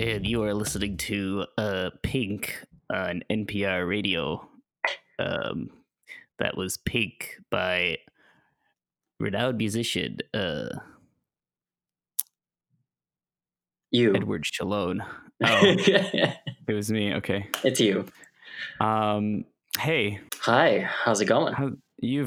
and you are listening to Pink on NPR Radio. That was Pink by renowned musician Edward Shalone. Oh, it was me. Okay, it's you. Hey. Hi. How's it going? You've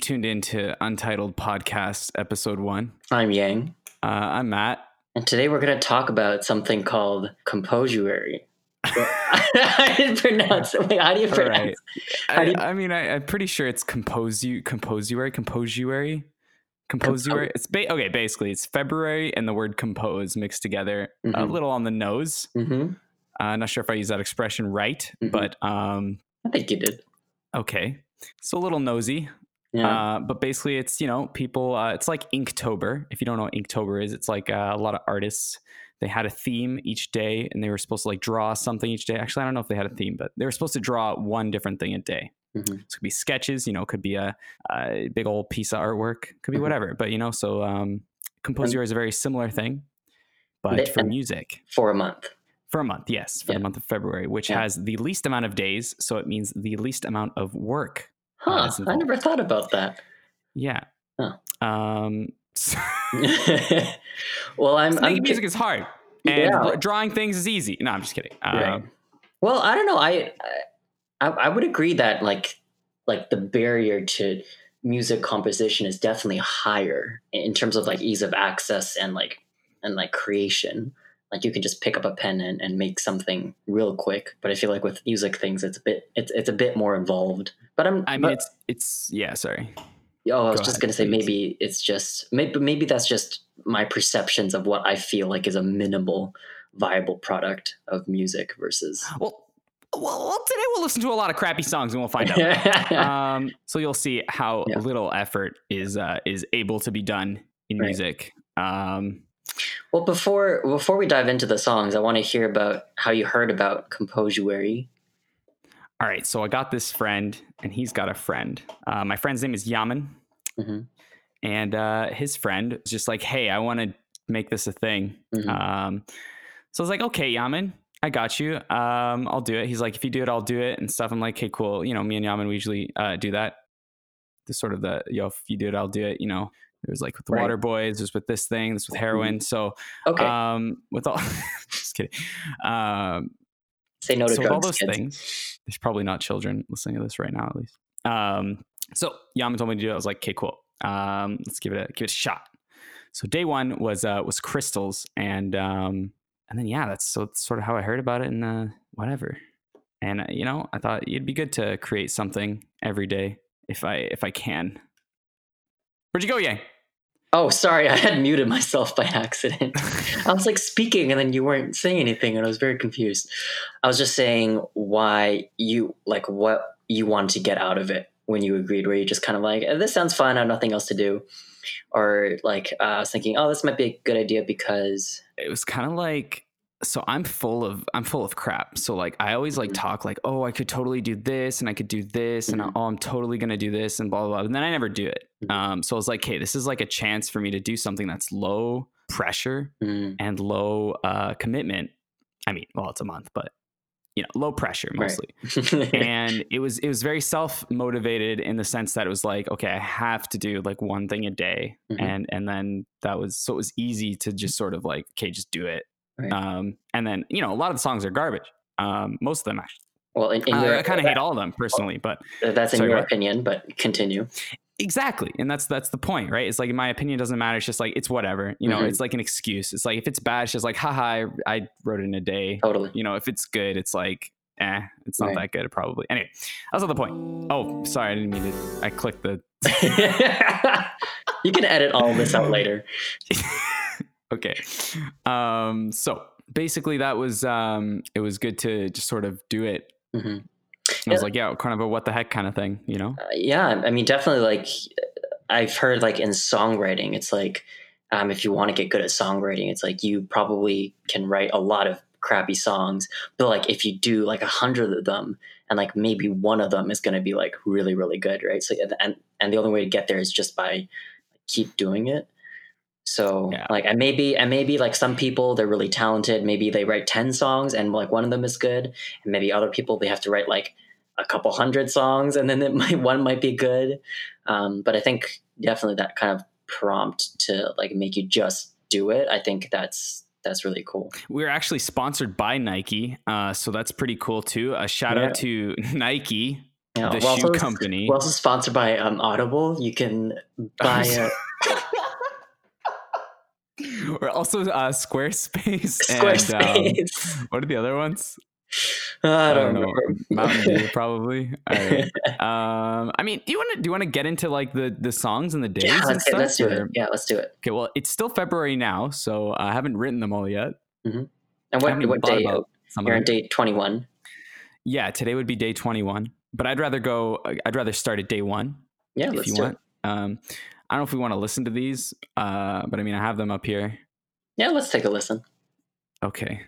tuned into Untitled Podcast Episode 1. I'm Yang. I'm Matt. And today we're going to talk about something called Composuary. I didn't pronounce it. Wait, how do you pronounce it? I'm pretty sure it's Composuary. It's basically it's February and the word compose mixed together. Mm-hmm. A little on the nose. Mm-hmm. Not sure if I use that expression right, mm-hmm. but I think you did. Okay, it's a little nosy, yeah. But basically, it's people. It's like Inktober. If you don't know what Inktober is, it's like a lot of artists. They had a theme each day, and they were supposed to draw something each day. Actually, I don't know if they had a theme, but they were supposed to draw one different thing a day. Mm-hmm. So it could be sketches, could be a big old piece of artwork, could be mm-hmm. whatever. But Composuary is a very similar thing, but for music, for a month. For a month, yes, for the month of February, which has the least amount of days, so it means the least amount of work. Huh, I never thought about that. Yeah. Huh. Well, making music is hard, and drawing things is easy. No, I'm just kidding. Right. Well, I don't know. I would agree that like the barrier to music composition is definitely higher in terms of ease of access and like creation. You can just pick up a pen and make something real quick, but I feel like with music things, it's a bit more involved. But sorry. Oh, I was just gonna say maybe it's just maybe that's just my perceptions of what I feel like is a minimal viable product of music versus. Well, today we'll listen to a lot of crappy songs and we'll find out. So you'll see how little effort is able to be done in music. Well, before we dive into the songs, I want to hear about how you heard about Composuary. All right, so I got this friend, and he's got a friend. My friend's name is Yaman, mm-hmm. and his friend was just like, "Hey, I want to make this a thing." Mm-hmm. So I was like, "Okay, Yaman, I got you. I'll do it." He's like, "If you do it, I'll do it," and stuff. I'm like, "Hey, cool." Me and Yaman, we usually do that. This sort of if you do it, I'll do it. It was like with the Water Boys, it was with this thing, this with heroin. So, with all, just kidding. Say no to drugs, all those kids. Things, there's probably not children listening to this right now, at least. So Yaman told me to do it. I was like, okay, cool. Let's give it a shot. So day one was crystals, and then that's sort of how I heard about it, and whatever. And I thought it'd be good to create something every day if I can. Where'd you go, Yang? Oh, sorry. I had muted myself by accident. I was speaking and then you weren't saying anything and I was very confused. I was just saying why you, what you wanted to get out of it when you agreed, where you just kind of this sounds fun. I have nothing else to do. Or I was thinking, oh, this might be a good idea because. It was kind of so I'm full of crap. So I always talk oh, I could totally do this and I could do this mm-hmm. and I'm totally going to do this and blah, blah, blah. And then I never do it. Mm-hmm. So I was like, hey, this is a chance for me to do something that's low pressure mm-hmm. and low commitment. I mean, well, it's a month, but low pressure mostly. Right. And it was very self-motivated in the sense that it was okay, I have to do one thing a day. Mm-hmm. And then it was easy to just sort of okay, just do it. Right. And then a lot of the songs are garbage. Most of them actually. Well, I kind of hate all of them personally, but that's in your opinion. But continue. Exactly, and that's the point, right? It's in my opinion, it doesn't matter. It's just it's whatever. Mm-hmm. It's an excuse. It's if it's bad, it's just haha, I wrote it in a day. Totally. If it's good, it's it's not that good probably. Anyway, that's not the point. Oh, sorry, I didn't mean to. I clicked the. You can edit all this out later. Okay. So basically that was, it was good to just sort of do it. Mm-hmm. I was kind of a what the heck kind of thing, Yeah. I mean, definitely I've heard in songwriting, it's if you want to get good at songwriting, it's you probably can write a lot of crappy songs, but if you do 100 of them and maybe one of them is going to be really, really good. Right. So, and the only way to get there is just by keep doing it. So like, and maybe like some people, they're really talented. Maybe they write 10 songs and like one of them is good. And maybe other people, they have to write like a couple hundred songs and then one might be good. But I think definitely that kind of prompt to like make you just do it, I think that's really cool. We're actually sponsored by Nike. So that's pretty cool too. A shout out to Nike, the shoe company. We're also sponsored by Audible. You can buy We're also Squarespace. And, what are the other ones? I don't know. Mountain Dew, probably. All right. I mean, do you want to get into like the songs and the days? Yeah, let's do it. Yeah, let's do it. Okay, well, it's still February now, so I haven't written them all yet. Mm-hmm. And what day? You're on day 21. Yeah, today would be day 21. But I'd rather start at day 1. Yeah, if let's you do want. It. I don't know if we want to listen to these, but I mean, I have them up here. Yeah, let's take a listen. Okay.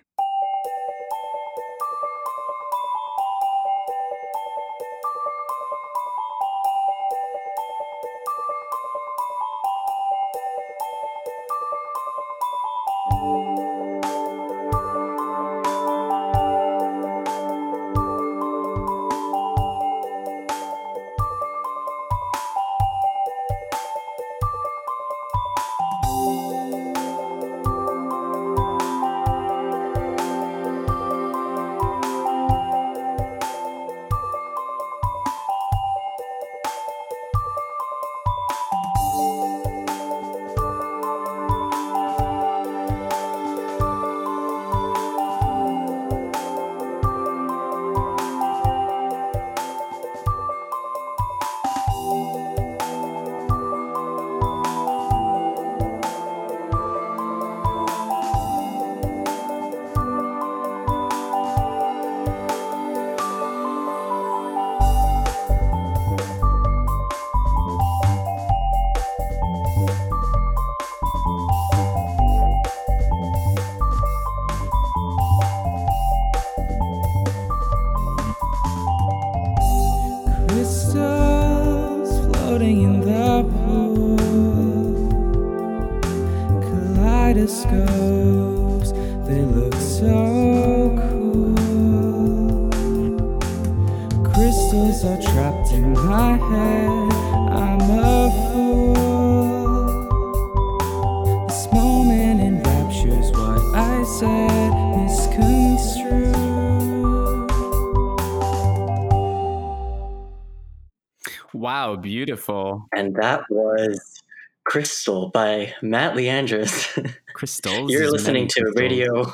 Wow, beautiful. And that was Crystal by Matt Leandris. Crystals. You're listening to radio.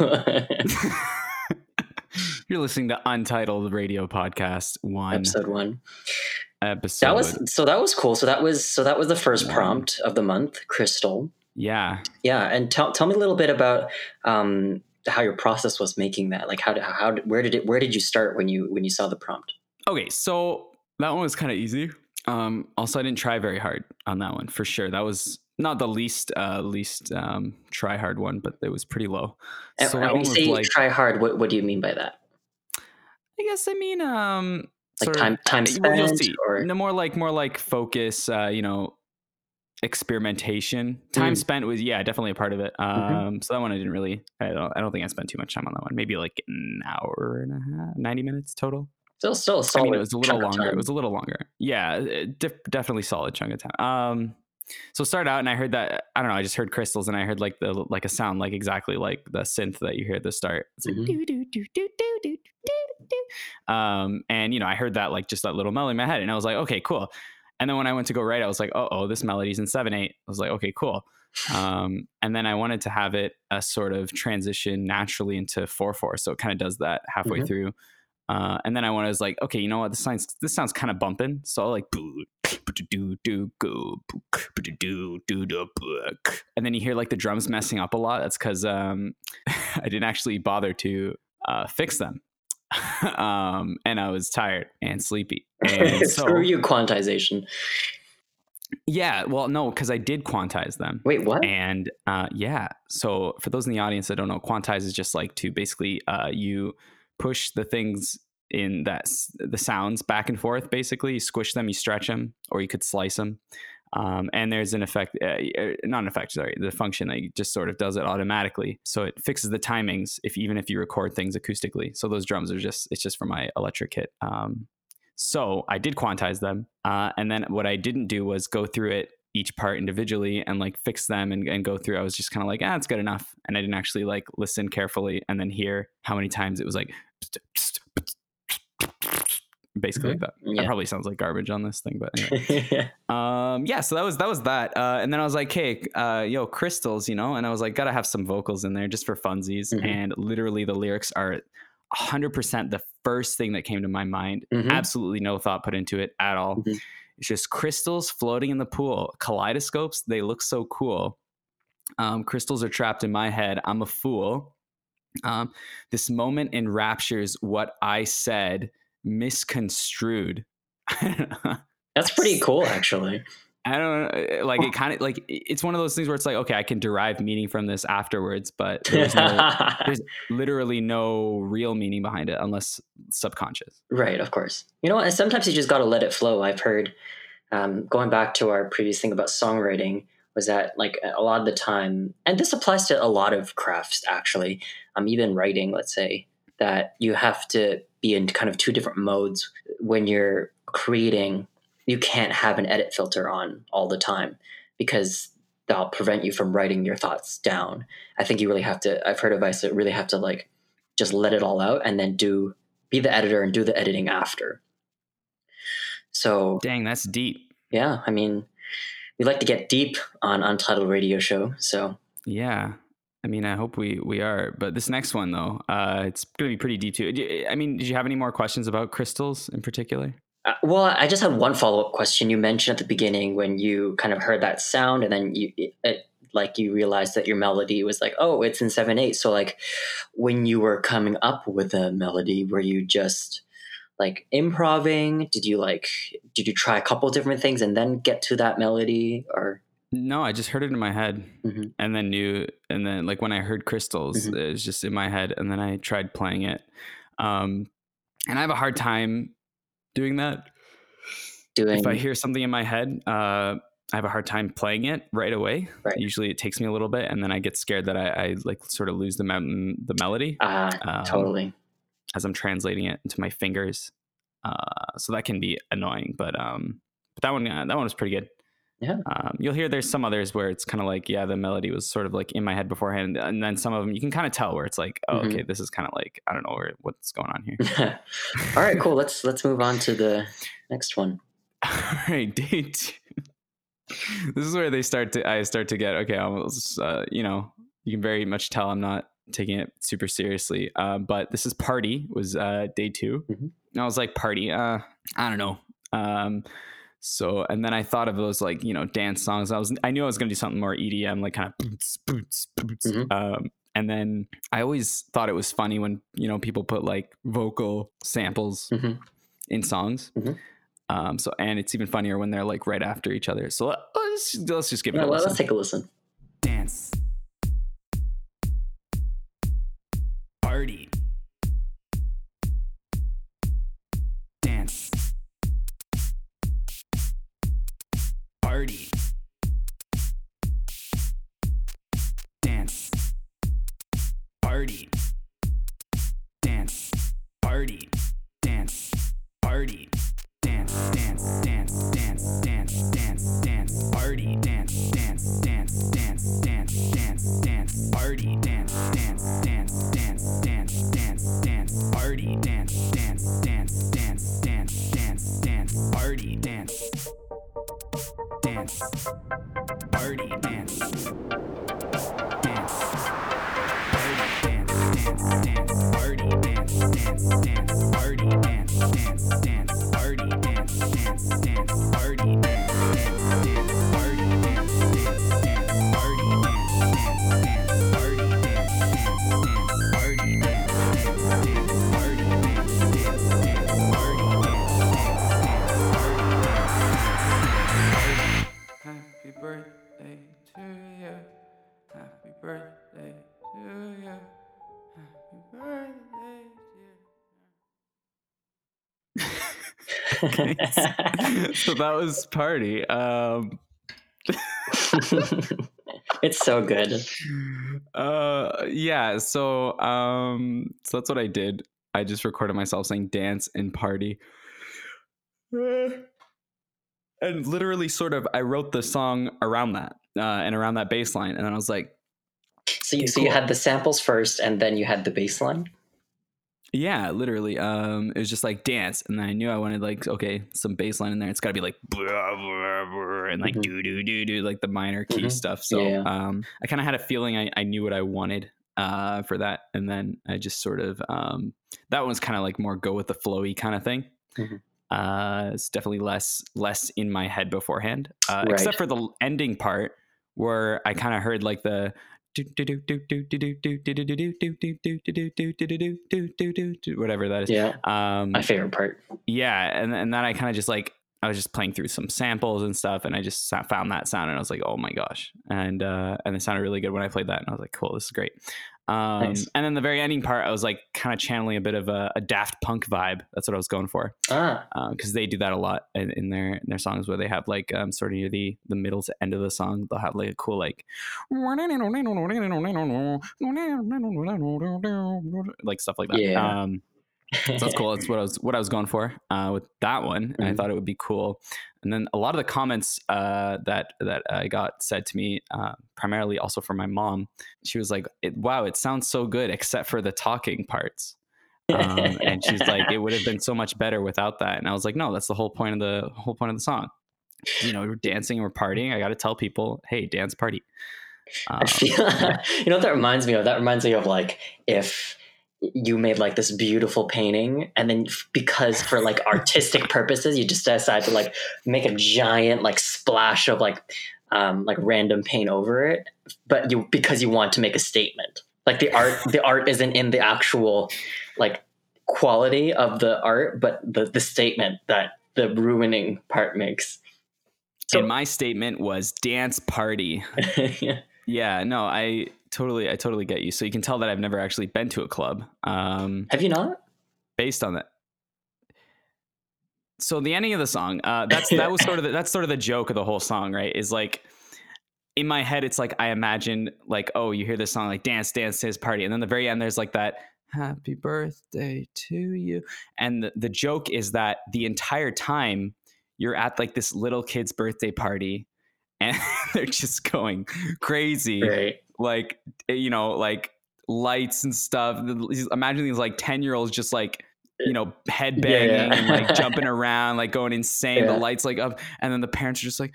You're listening to Untitled Radio Podcast 1. Episode 1. That was cool. So that was the first prompt of the month, Crystal. Yeah. Yeah. And tell me a little bit about how your process was making that. Like where did you start when you saw the prompt? Okay, so that one was kind of easy. Also, I didn't try very hard on that one for sure. That was not the least try hard one, but it was pretty low. And so when you say like, try hard, what do you mean by that? I guess I mean like time spent. You'll see. Or... No, more like focus. Experimentation. Time spent was definitely a part of it. So that one I didn't really. I don't think I spent too much time on that one. Maybe like an hour and a half, 90 minutes total. Still solid. I mean, it was a little longer. Yeah, definitely solid chunk of time. So start out, and I heard that I just heard crystals, and I heard like a sound like exactly like the synth that you hear at the start. It's like do do do do do do do. And I heard that like just that little melody in my head, and I was like, okay, cool. And then when I went to go write, I was like, oh, this melody's in 7/8. I was like, okay, cool. And then I wanted to have it a sort of transition naturally into 4/4, so it kind of does that halfway through. And then I was like, okay, you know what? This sounds kind of bumping. So I like, and then you hear like the drums messing up a lot. That's because I didn't actually bother to fix them. And I was tired and sleepy. And so, screw you, quantization. Yeah, well, no, because I did quantize them. Wait, what? And so for those in the audience that don't know, quantize is just like to basically you push the things in the sounds back and forth. Basically, you squish them, you stretch them, or you could slice them. And there's an effect, the function that just sort of does it automatically. So it fixes the timings even if you record things acoustically. So those drums it's just for my electric kit. So I did quantize them. And then what I didn't do was go through it, each part individually, and like fix them and go through. I was just kind of like, it's good enough. And I didn't actually like listen carefully and then hear how many times it was like, basically like that. Yeah. That probably sounds like garbage on this thing, but anyway. So that was that. And then I was like, hey, crystals, and I was like, gotta have some vocals in there just for funsies. Mm-hmm. And literally the lyrics are 100% the first thing that came to my mind. Mm-hmm. Absolutely no thought put into it at all. Mm-hmm. It's just crystals floating in the pool. Kaleidoscopes, they look so cool. Crystals are trapped in my head. I'm a fool. This moment enraptures what I said, misconstrued. That's pretty cool, actually. I don't know. Like, it kind of like, it's one of those things where it's like, okay, I can derive meaning from this afterwards, but there's literally no real meaning behind it unless subconscious. Right. Of course. You know what? And sometimes you just got to let it flow. I've heard, going back to our previous thing about songwriting, was that like a lot of the time, and this applies to a lot of crafts, actually, even writing, let's say, that you have to be in kind of two different modes when you're creating. You can't have an edit filter on all the time because that'll prevent you from writing your thoughts down. I think you really have to, I've heard advice that really have to like just let it all out and then be the editor and do the editing after. So dang, that's deep. Yeah. I mean, we like to get deep on Untitled Radio Show. So yeah. I mean, I hope we are, but this next one though, it's going to be pretty deep too. I mean, did you have any more questions about crystals in particular? Well, I just had one follow-up question. You mentioned at the beginning when you kind of heard that sound and then you realized that your melody was like, oh, it's in 7/8. So like when you were coming up with a melody, were you just like improvising? Did you try a couple different things and then get to that melody, or? No, I just heard it in my head. Mm-hmm. And then knew. And then like when I heard crystals, mm-hmm. It was just in my head. And then I tried playing it. And I have a hard time doing that. If I hear something in my head, I have a hard time playing it right away. Right. Usually it takes me a little bit, and then I get scared that I like sort of lose the melody. Totally. As I'm translating it into my fingers, so that can be annoying. But that one was pretty good. Yeah. You'll hear there's some others where it's kind of like, yeah, the melody was sort of like in my head beforehand, and then some of them you can kind of tell where it's like, oh, mm-hmm. Okay, this is kind of like, I don't know what's going on here. All right, cool. Let's move on to the next one. All right, day two. This is where I start to get, okay, almost, you can very much tell I'm not taking it super seriously. But this is party, was day two. Mm-hmm. And I was like, party, I don't know. So, and then I thought of those like, dance songs. I knew I was going to do something more EDM, like kind of boots. Mm-hmm. And then I always thought it was funny when, people put like vocal samples mm-hmm. in songs. Mm-hmm. So, and it's even funnier when they're like right after each other. So let's just give it a listen. Let's take a listen. Dance. Party. Party. Dance. Party. Dance. Party. Dance. Party. Dance. Dance. Dance. Dance. Dance. Dance. Dance. Party. Dance. Dance. Dance. Dance. Dance. Dance. Dance. Party. Dance. Dance. Dance. Dance. Dance. Dance. Dance. Party. Dance. Dance. Dance. Dance. Dance. Dance. Dance. Party. Dance. Dance, party, dance, dance, party, dance, dance, party, dance, dance, dance, party, dance, dance, dance, party, dance, dance, dance, party, dance, dance, dance, party, dance, dance, dance, party, dance, dance, dance, party, dance, dance, dance, party, dance, dance, dance, party, dance, dance, dance, party, dance, dance. Happy birthday to you. Happy birthday to you. Happy birthday to you. Okay. So that was party. It's so good. Yeah. So that's what I did. I just recorded myself saying dance and party. And literally sort of, I wrote the song around that and around that bass line. And then I was like, So you had the samples first and then you had the bass line? Yeah, literally. It was just like dance. And then I knew I wanted like, okay, some bass line in there. It's got to be like blah, blah, blah, and like do, do, do, do, like the minor key stuff. So yeah. I kind of had a feeling I knew what I wanted for that. And then I just sort of, that one's kind of like more go with the flowy kind of thing. Mm-hmm. It's definitely less in my head beforehand, right. Except for the ending part where I kind of heard like the whatever that is. Yeah, my favorite part. Yeah, and then I kind of just like I was just playing through some samples and stuff, and I just found that sound, and I was like, oh my gosh, and it sounded really good when I played that, and I was like, cool, this is great. Nice. And then the very ending part, I was like kind of channeling a bit of a Daft Punk vibe. That's what I was going for. Because they do that a lot in their songs where they have like sort of near the middle to end of the song, they'll have like a cool like stuff like that. Yeah. So that's cool. That's what I was going for with that one, and I thought it would be cool. And then a lot of the comments that I got said to me, primarily also from my mom. She was like, "Wow, it sounds so good, except for the talking parts." And she's like, "It would have been so much better without that." And I was like, "No, that's the whole point of the song. You know, we're dancing, we're partying. I got to tell people, hey, dance, party." I feel, you know what that reminds me of? That reminds me of like if you made like this beautiful painting and then because for like artistic purposes, you just decide to like make a giant like splash of like random paint over it. But because you want to make a statement, like the art isn't in the actual like quality of the art, but the statement that the ruining part makes. So and my statement was dance party. Yeah. Yeah, no, I totally get you. So you can tell that I've never actually been to a club. Have you not? Based on that. So the ending of the song, that's sort of the joke of the whole song, right? Is like in my head, it's like I imagine like, oh, you hear this song like dance, dance, dance, party, and then the very end there's like that happy birthday to you, and the joke is that the entire time you're at like this little kid's birthday party. And they're just going crazy, right. Like, you know, like lights and stuff. Imagine these like 10-year-olds just like, you know, headbanging and like jumping around, like going insane. Yeah. The lights like up, and then the parents are just like,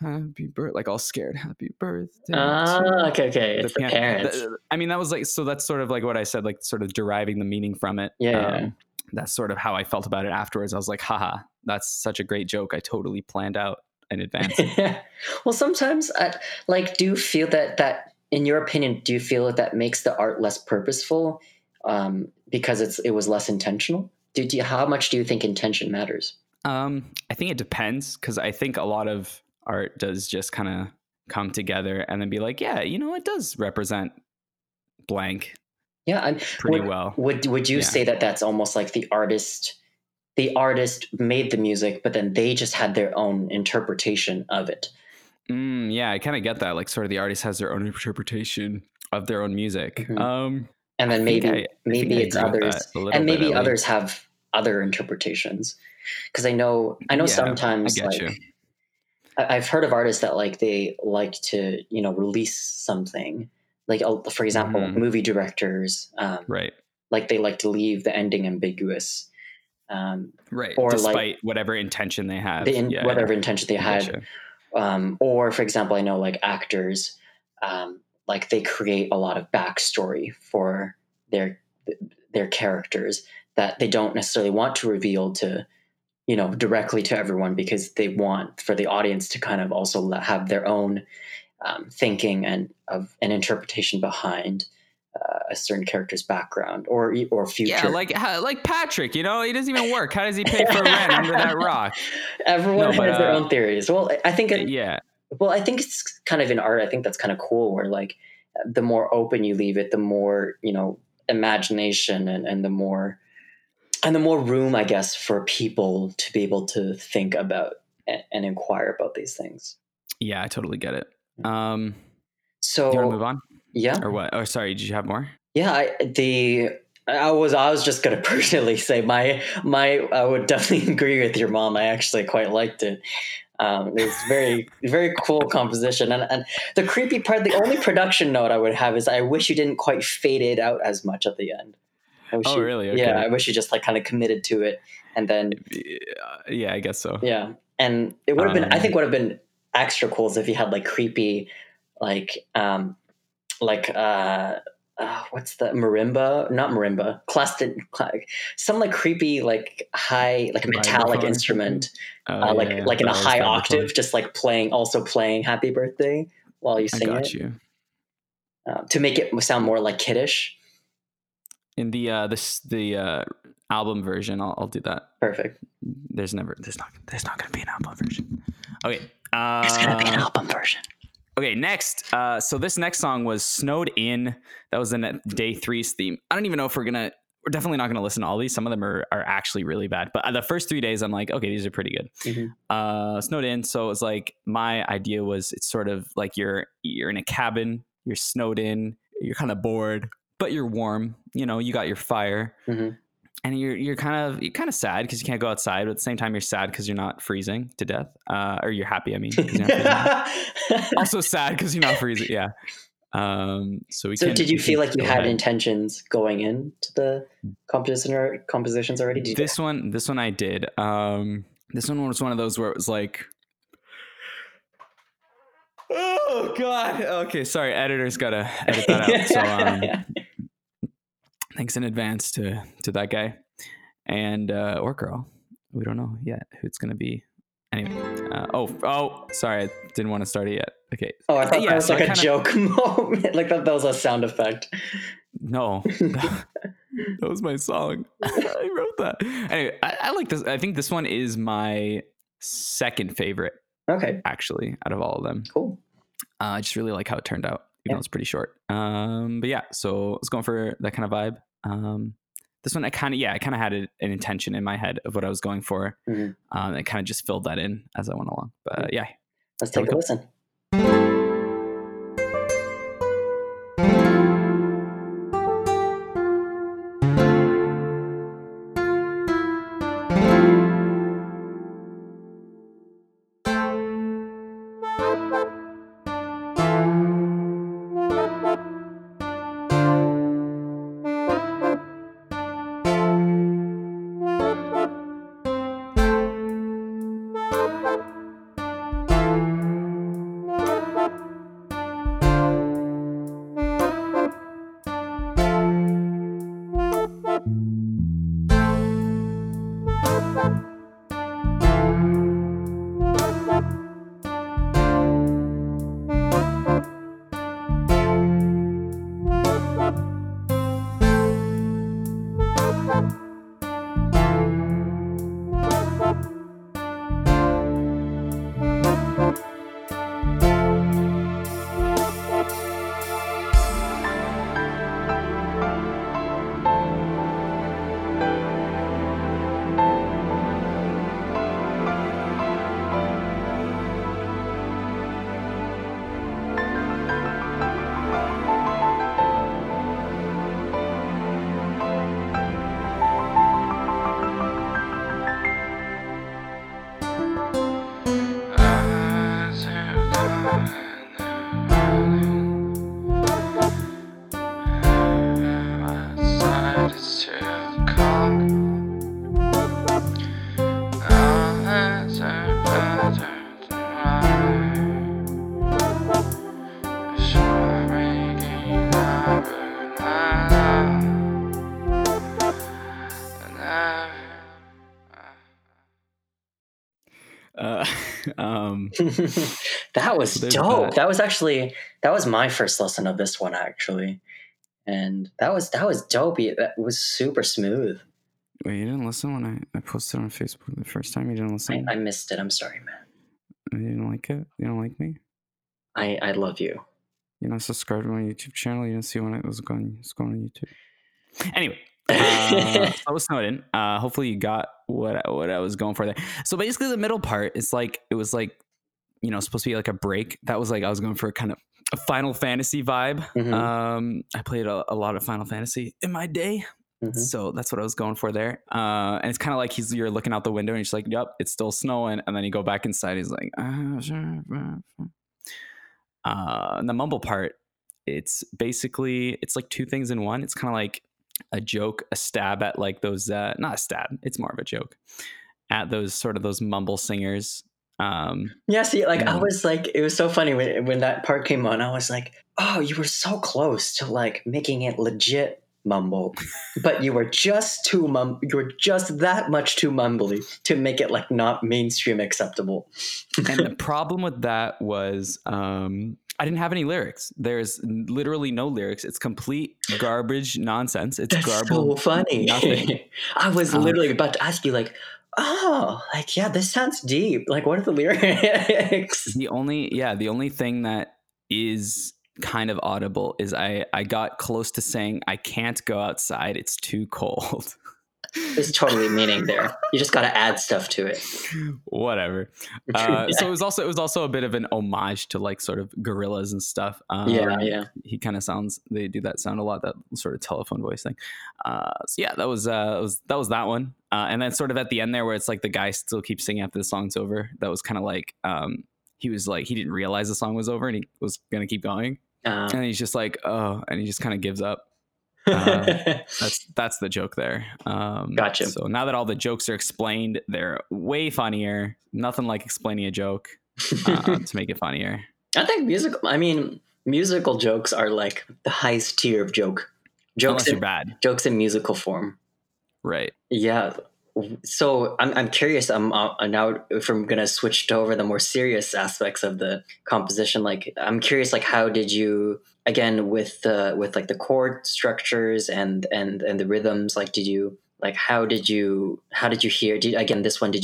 "Happy birthday!" Like all scared. Happy birthday. Okay. It's the parents. I mean, that was like so. That's sort of like what I said, like sort of deriving the meaning from it. Yeah. That's sort of how I felt about it afterwards. I was like, haha, that's such a great joke. I totally planned out in advance. Well, sometimes I like, do you feel that in your opinion, do you feel that makes the art less purposeful because it was less intentional? How much do you think intention matters? I think it depends, because I think a lot of art does just kind of come together and then be like, yeah, you know, it does represent blank. Yeah. Would you say that that's almost like the artist made the music, but then they just had their own interpretation of it? Yeah, I kind of get that. Like sort of the artist has their own interpretation of their own music. Mm-hmm. And then maybe it's others. And maybe others have other interpretations. Because I know sometimes I've heard of artists that like they like to, you know, release something. Like, for example, movie directors. Right. Like they like to leave the ending ambiguous. Right. Or despite like whatever intention they have, Sure. Or for example, I know like actors, like they create a lot of backstory for their characters that they don't necessarily want to reveal to, you know, directly to everyone, because they want for the audience to kind of also have their own thinking and of an interpretation behind a certain character's background or future. Yeah, like Patrick, you know, he doesn't even work. How does he pay for rent under that rock? Everyone has their own theories. Well, I think it's kind of in art. I think that's kind of cool, where like the more open you leave it, the more, you know, imagination and the more room, I guess, for people to be able to think about and inquire about these things. Yeah, I totally get it. So do you want to move on? Yeah. Or what? Oh, sorry. Did you have more? Yeah. I was just gonna personally say I would definitely agree with your mom. I actually quite liked it. It's very very cool composition, and the creepy part. The only production note I would have is I wish you didn't quite fade it out as much at the end. Really? Okay. Yeah, I wish you just like kind of committed to it, and then yeah, I guess so. Yeah, and it would have been. I think would have been extra cool is if you had like creepy, what's the marimba? Not marimba. Some like creepy, like high, like metallic instrument, in a high octave, just like playing "Happy Birthday" while you sing it. To make it sound more like kiddish. In the album version, I'll do that. Perfect. There's not gonna be an album version. Okay. There's gonna be an album version. Okay, next. So this next song was Snowed In. That was in Day 3's theme. I don't even know if we're definitely not going to listen to all these. Some of them are actually really bad. But the first 3 days, I'm like, okay, these are pretty good. Mm-hmm. Snowed In. So it was like, my idea was it's sort of like you're in a cabin, you're snowed in, you're kind of bored, but you're warm. You know, you got your fire. Mm-hmm. And you're kind of sad because you can't go outside, but at the same time you're sad because you're not freezing to death, or you're happy. I mean, also sad because you're not freezing. Yeah. So did you feel like you had intentions going into the compositions already? This one I did. This one was one of those where it was like, oh God. Okay, sorry. Editor's gotta edit that out. So. Thanks in advance to that guy and or girl. We don't know yet who it's going to be. Anyway. Sorry. I didn't want to start it yet. Okay. Oh, I thought that was like a joke moment. Like that was a sound effect. No. That was my song. I wrote that. Anyway, I like this. I think this one is my second favorite. Okay. Actually, out of all of them. Cool. I just really like how it turned out. Even though it's pretty short. But yeah, so I was going for that kind of vibe. This one, I kind of had an intention in my head of what I was going for. Mm-hmm. I kind of just filled that in as I went along. But yeah. Let's take a listen. That was dope. That was my first lesson of this one actually, and that was dope. That was super smooth. Wait, you didn't listen when I posted on Facebook the first time? You didn't listen? I missed it. I'm sorry, man. You didn't like it? You don't like me? I love you. You're not subscribed to my YouTube channel. You didn't see when it was going on YouTube. Anyway. I was snowed in. Hopefully you got what I was going for there. So basically the middle part is like, it was like you know, supposed to be like a break. That was like, I was going for kind of a Final Fantasy vibe. Mm-hmm. I played a lot of Final Fantasy in my day. Mm-hmm. So that's what I was going for there. And it's kind of like you're looking out the window and you're just like, yep, it's still snowing. And then you go back inside. He's like, and the mumble part, it's basically, it's like two things in one. It's kind of like a joke, a stab at like those, not a stab, it's more of a joke at those sort of those mumble singers. Yeah, see, like, you know, I was like, it was so funny when that part came on, I was like, oh, you were so close to like making it legit mumble, but you were just too you were just that much too mumbly to make it like not mainstream acceptable. And the problem with that was, I didn't have any lyrics. There's literally no lyrics. It's complete garbage nonsense. It's garbage. So funny. Nothing. I was literally about to ask you like, oh, like, yeah, this sounds deep. Like, what are the lyrics? The only thing that is kind of audible is I got close to saying, I can't go outside. It's too cold. There's totally meaning there. You just got to add stuff to it. Whatever. Yeah. So it was also a bit of an homage to like sort of gorillas and stuff. Yeah. He kind of they do that sound a lot, that sort of telephone voice thing. So yeah, that was that one. And then sort of at the end there where it's like the guy still keeps singing after the song's over. That was kind of like, he was like, he didn't realize the song was over and he was going to keep going. And he's just like, oh, and he just kind of gives up. That's the joke there. Gotcha. So now that all the jokes are explained, they're way funnier. Nothing like explaining a joke to make it funnier. I think musical jokes are like the highest tier of joke. Jokes are bad. Jokes in musical form. Right. Yeah. So I'm curious. I'm now if I'm gonna switch to over the more serious aspects of the composition. Like I'm curious, like how did you again with like the chord structures and the rhythms? Like how did you hear? Did you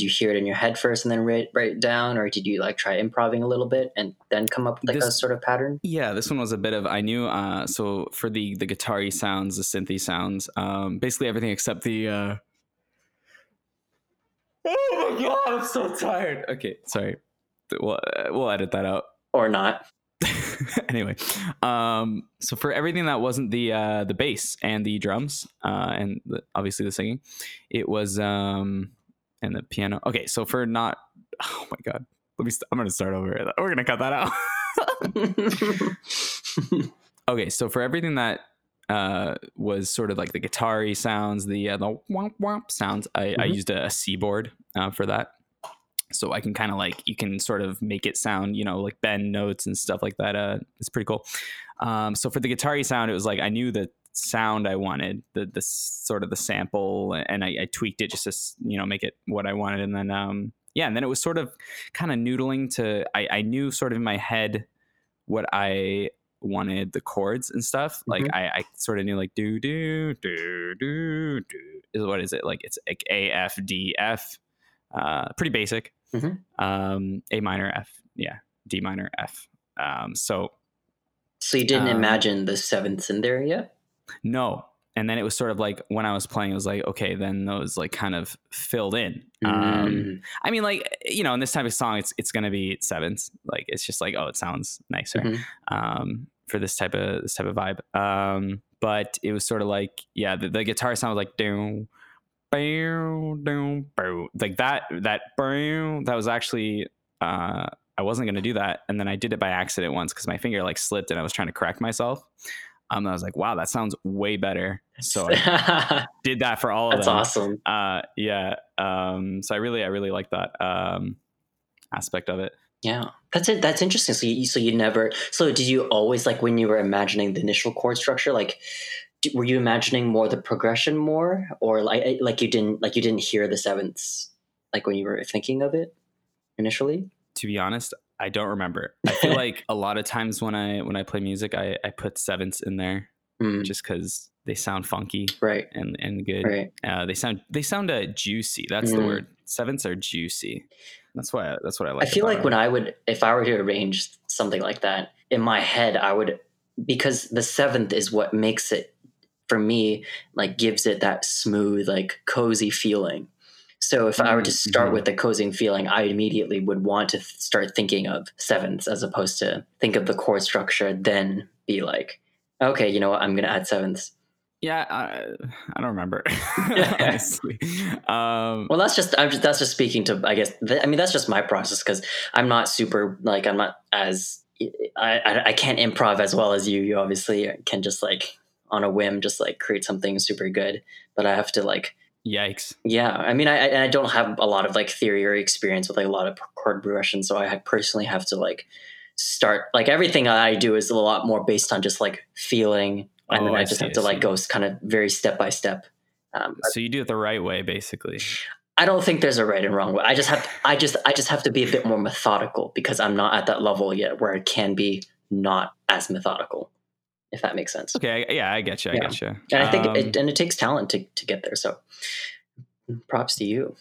hear it in your head first and then write it down, or did you like try improvising a little bit and then come up with like a sort of pattern? Yeah, this one was a bit of I knew. So for the guitar-y sounds, the synth-y sounds, basically everything except the. Oh my god, I'm so tired. Okay, sorry. We'll edit that out or not. Anyway, so for everything that wasn't the bass and the drums and obviously the singing, it was and the piano. Okay, so for not. Oh my god, I'm gonna start over. We're gonna cut that out. Okay, so for everything that. Was sort of like the guitar-y sounds, the womp womp sounds. I used a Seaboard for that, so I can kind of like you can sort of make it sound, you know, like bend notes and stuff like that. It's pretty cool. So for the guitar-y sound, it was like I knew the sound I wanted, the sort of the sample, and I tweaked it just to, you know, make it what I wanted, and then and then it was sort of kind of noodling to. I knew sort of in my head what I wanted the chords and stuff like mm-hmm. I sort of knew like do do do do do is what is it like it's like A F D F pretty basic mm-hmm. A minor F D minor F so you didn't imagine the sevenths in there yet? No. And then it was sort of like when I was playing, it was like, okay, then those like kind of filled in. I mean, like, you know, in this type of song, it's going to be sevenths. Like, it's just like, oh, it sounds nicer mm-hmm. For this type of vibe. But it was sort of like, yeah, the guitar sound was like, doom, boom, doom, boom. Like that, boom, that was actually, I wasn't going to do that. And then I did it by accident once because my finger like slipped and I was trying to correct myself. I was like, wow, that sounds way better. So I did that for all of them. That's awesome. Yeah. So I really like that aspect of it. Yeah, that's it. That's interesting. So did you always like when you were imagining the initial chord structure, like were you imagining more the progression more or like you didn't hear the sevenths like when you were thinking of it initially? To be honest, I don't remember. I feel like a lot of times when I play music, I put sevenths in there just because they sound funky, right? And good. Right. They sound juicy. That's the word. Sevenths are juicy. That's what I like. I feel like when I would, if I were to arrange something like that in my head, I would because the seventh is what makes it for me like gives it that smooth, like cozy feeling. So if I were to start with the cozying feeling, I immediately would want to start thinking of sevenths as opposed to think of the chord structure, then be like, okay, you know what, I'm going to add sevenths. Yeah, I don't remember. Honestly. Well, that's just speaking to, I guess, that's just my process, because I'm not super, like, I'm not as, I can't improv as well as you. You obviously can just, like, on a whim, just, like, create something super good, but I have to, like, yikes. Yeah. I mean, I don't have a lot of, like, theory or experience with, like, a lot of chord progression. So I personally have to, like, start, like, everything I do is a lot more based on just, like, feeling. And then I have to go kind of very step by step. So you do it the right way, basically. I don't think there's a right and wrong way. I just have to be a bit more methodical, because I'm not at that level yet where I can be not as methodical, if that makes sense. Okay. Yeah, I get you. Yeah. And I think it takes talent to get there. So props to you.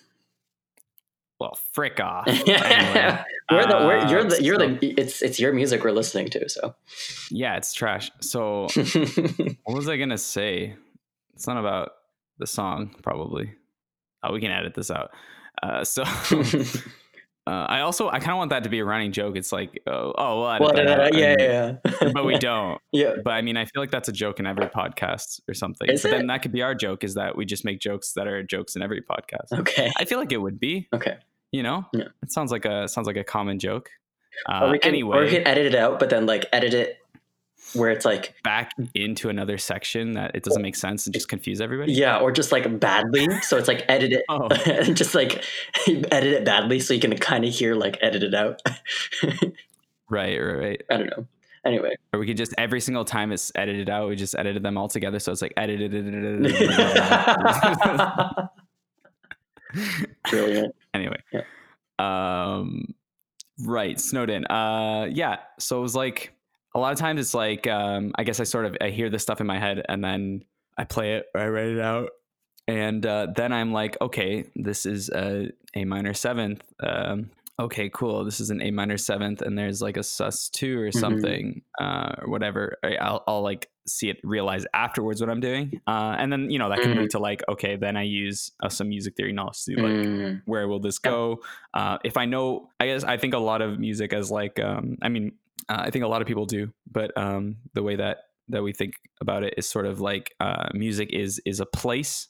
Well, frick off. Anyway. It's your music we're listening to. So yeah, it's trash. So what was I going to say? It's not about the song, probably. Oh, we can edit this out. I kind of want that to be a running joke. It's like, but we don't. Yeah. But I mean, I feel like that's a joke in every podcast or something. Then that could be our joke, is that we just make jokes that are jokes in every podcast. Okay. I feel like it would be. Okay. You know? Yeah. It sounds like a common joke. Or we can edit it out, but then, like, edit it where it's like back into another section that it doesn't make sense and just confuse everybody. Yeah, or just like badly. So it's like edit it, just like edit it badly, so you can kind of hear like edit it out. Right. I don't know. Anyway, or we could just every single time it's edited out, we just edited them all together. So it's like edited. Brilliant. Anyway, yeah. Right, Snowden. Yeah. So it was like, a lot of times it's like, I guess I hear this stuff in my head and then I play it, or I write it out. And then I'm like, okay, this is A minor seventh. Okay, cool. This is an A minor seventh, and there's like a sus2 or something, or whatever. I'll like see it, realize afterwards what I'm doing. And then, you know, that can lead to like, okay, then I use some music theory knowledge to like, where will this go? If I know, I guess I think a lot of music as like, I think a lot of people do, but the way that we think about it is sort of like music is a place,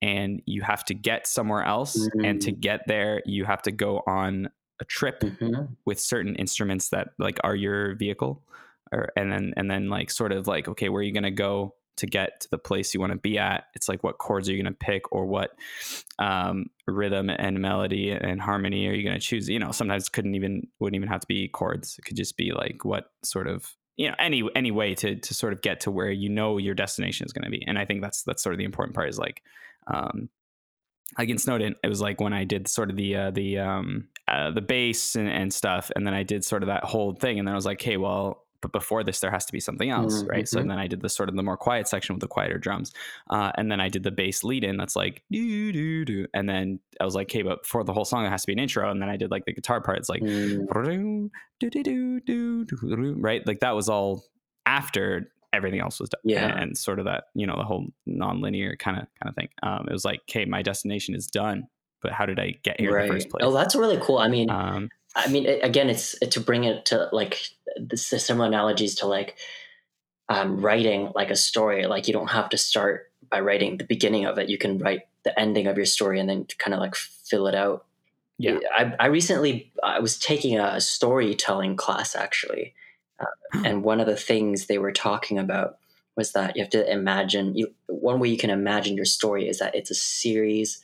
and you have to get somewhere else, and to get there you have to go on a trip with certain instruments that like are your vehicle, and then like sort of like, okay, where are you going to go to get to the place you want to be at? It's like, what chords are you going to pick, or what rhythm and melody and harmony are you going to choose? You know, sometimes wouldn't even have to be chords. It could just be like, what sort of, you know, any way to sort of get to where you know your destination is going to be. And I think that's sort of the important part, is like in Snowden, it was like when I did sort of the bass and stuff, and then I did sort of that whole thing, and then I was like, hey, well, but before this, there has to be something else, right? So then I did the sort of the more quiet section with the quieter drums. And then I did the bass lead in that's like, do, do, do. And then I was like, hey, but for the whole song, it has to be an intro. And then I did like the guitar part. It's like, do, do, do, do, do, right? Like that was all after everything else was done. Yeah. And sort of that, you know, the whole non-linear kind of thing. It was like, okay, my destination is done, but how did I get here in the first place? Oh, that's really cool. I mean, again, it's to bring it to like this, similar analogies to like writing like a story. Like you don't have to start by writing the beginning of it. You can write the ending of your story and then kind of like fill it out. Yeah. I recently was taking a storytelling class actually. And one of the things they were talking about was that you have to imagine, one way you can imagine your story is that it's a series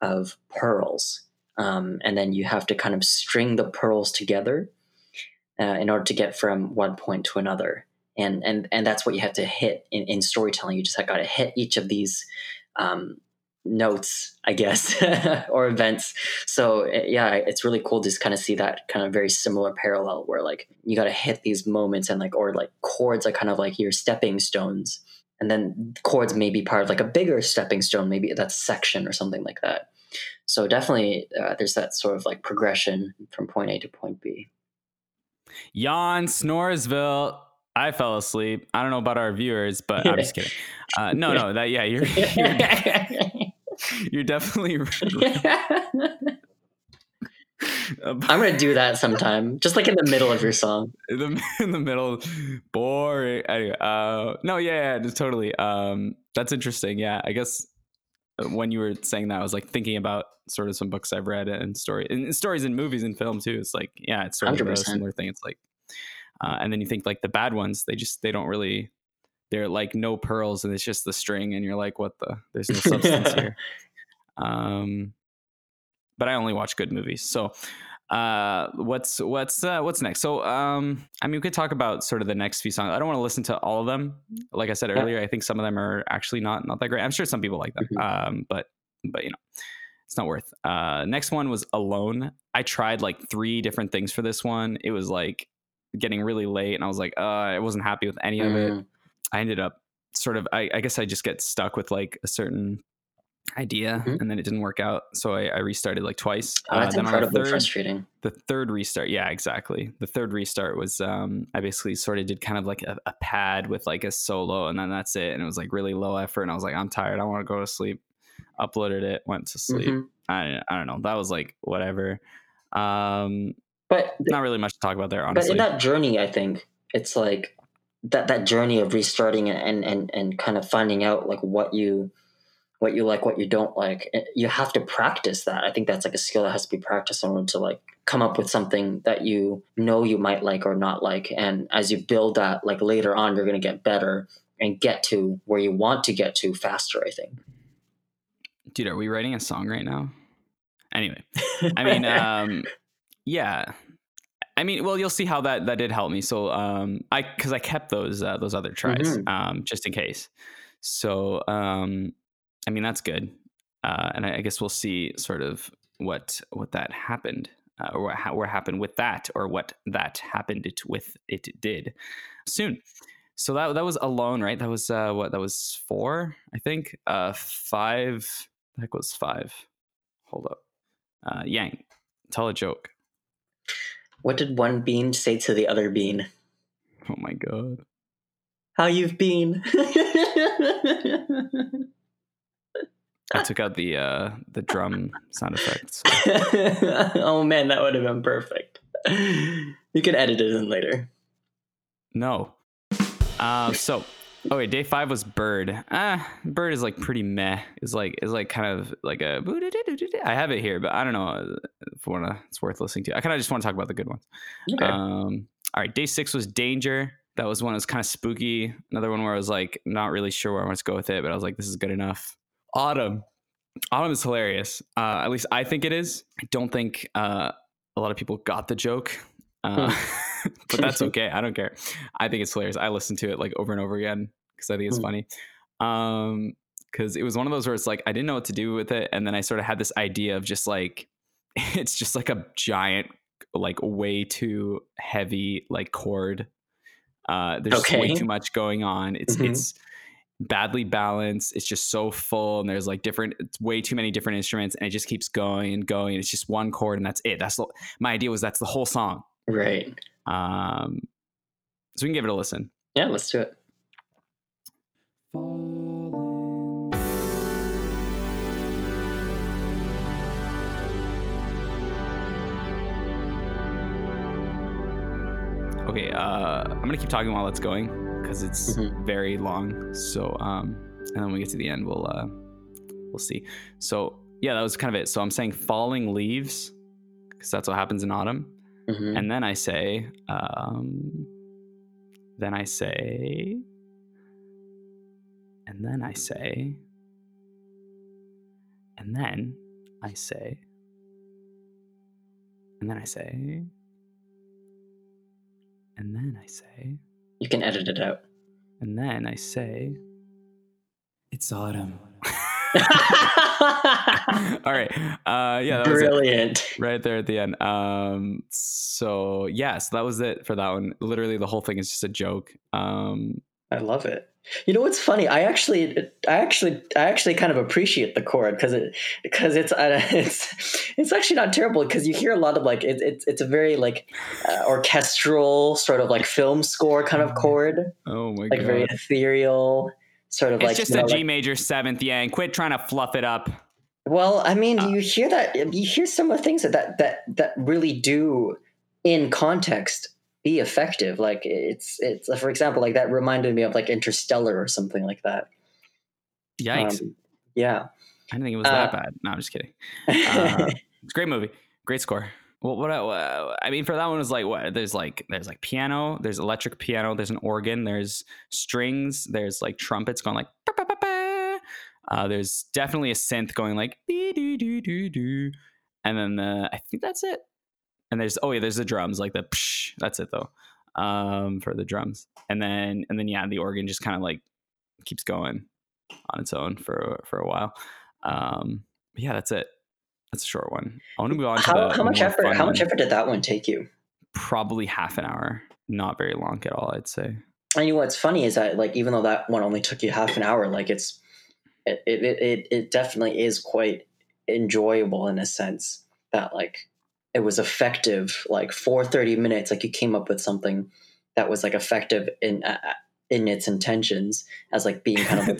of pearls. And then you have to kind of string the pearls together in order to get from one point to another. And that's what you have to hit in storytelling. You just got to hit each of these notes, I guess, or events. So, yeah, it's really cool to just kind of see that kind of very similar parallel where, like, you got to hit these moments and, like, or, like, chords are kind of like your stepping stones. And then chords may be part of, like, a bigger stepping stone. Maybe that's section or something like that. So definitely there's that sort of like progression from point A to point B. Yawn, Snoresville. I fell asleep. I don't know about our viewers, but I'm just kidding. No, that, yeah, you're You're definitely right. I'm gonna do that sometime, just like in the middle of your song. In the middle, boring. Anyway, no, yeah, totally. That's interesting. Yeah, I guess when you were saying that, I was like thinking about sort of some books I've read and stories in movies and film too. It's like, yeah, it's sort 100%. Of a similar thing. It's like, and then you think like the bad ones, they don't really. They're like no pearls, and it's just the string, and you're like, what the? There's no substance here. But I only watch good movies. So, what's next? So, I mean, we could talk about sort of the next few songs. I don't want to listen to all of them. Like I said earlier, I think some of them are actually not that great. I'm sure some people like them, but you know, it's not worth. Next one was Alone. I tried like 3 different things for this one. It was like getting really late, and I was like, I wasn't happy with any of it. I ended up sort of, I guess I just get stuck with like a certain idea and then it didn't work out. So I restarted like twice. Oh, that's incredibly frustrating. The third restart. Yeah, exactly. The third restart was, I basically sort of did kind of like a pad with like a solo, and then that's it. And it was like really low effort. And I was like, I'm tired. I want to go to sleep. Uploaded it, went to sleep. I don't know. That was like, whatever. But not really much to talk about there, honestly. But in that journey, I think it's like, that journey of restarting and kind of finding out like what you like, what you don't like, you have to practice that. I think that's like a skill that has to be practiced in order to like come up with something that you know you might like or not like. And as you build that, like later on, you're going to get better and get to where you want to get to faster, I think. Dude, are we writing a song right now? Anyway, I mean, yeah. I mean, well, you'll see how that did help me. So, because I kept those other tries, just in case. So, I mean, that's good. And I guess we'll see sort of what that happened, or what happened with that, or what that happened with it did soon. So that was Alone, right? That was that was 4, I think. 5. That was 5. Hold up, Yang, tell a joke. What did one bean say to the other bean? Oh my god. How you've been. I took out the drum sound effects. So. Oh man, that would have been perfect. You can edit it in later. No. Okay, day 5 was Bird. Bird is like pretty meh. It's like kind of like a. I have it here, but I don't know if it's worth listening to. I kind of just want to talk about the good ones. Okay. All right, day 6 was Danger. That was one that was kind of spooky. Another one where I was like not really sure where I wanted to go with it, but I was like, this is good enough. Autumn is hilarious. At least I think it is. I don't think a lot of people got the joke. But that's okay. I don't care. I think it's hilarious. I listen to it like over and over again because I think it's funny. Because it was one of those where it's like I didn't know what to do with it, and then I sort of had this idea of just like it's just like a giant, like way too heavy, like chord. There's way too much going on. It's badly balanced. It's just so full, and there's like it's way too many different instruments, and it just keeps going and going. And it's just one chord, and that's it. My idea was that's the whole song. Right. So we can give it a listen. Yeah, let's do it. Okay, I'm gonna keep talking while it's going because it's very long. So and then when we get to the end we'll see. So yeah, that was kind of it. So I'm saying falling leaves because that's what happens in autumn. And then I say, and then I say. You can edit it out. And then I say, it's autumn. All right. Yeah, that brilliant. Was it. Right there at the end. So yeah, so that was it for that one. Literally the whole thing is just a joke. I love it. You know what's funny? I actually kind of appreciate the chord because it's actually not terrible because you hear a lot of like it's a very like orchestral sort of like film score kind of chord. Oh my god. Like very ethereal. Sort of it's like, just a G major 7th, yeah, and quit trying to fluff it up. Well, I mean, you hear that, you hear some of the things that really do in context be effective. Like it's for example, like that reminded me of like Interstellar or something like that. Yikes. Yeah. I didn't think it was that bad. No, I'm just kidding. It's a great movie. Great score. Well, I mean, for that one was like, what? There's like piano, there's electric piano, there's an organ, there's strings, there's like trumpets going like, bah, bah, bah, bah. There's definitely a synth going like, dee, doo, doo, doo, doo. And then I think that's it. And there's the drums, like the, psh, that's it though, for the drums. And then yeah, the organ just kind of like keeps going on its own for a while. Yeah, that's it. That's a short one. I want to move on to the how much effort did that one take you? Probably half an hour. Not very long at all, I'd say. And you know what's funny is that like even though that one only took you half an hour, like it definitely is quite enjoyable in a sense that like it was effective. Like for 30 minutes, like you came up with something that was like effective in its intentions as like being kind of like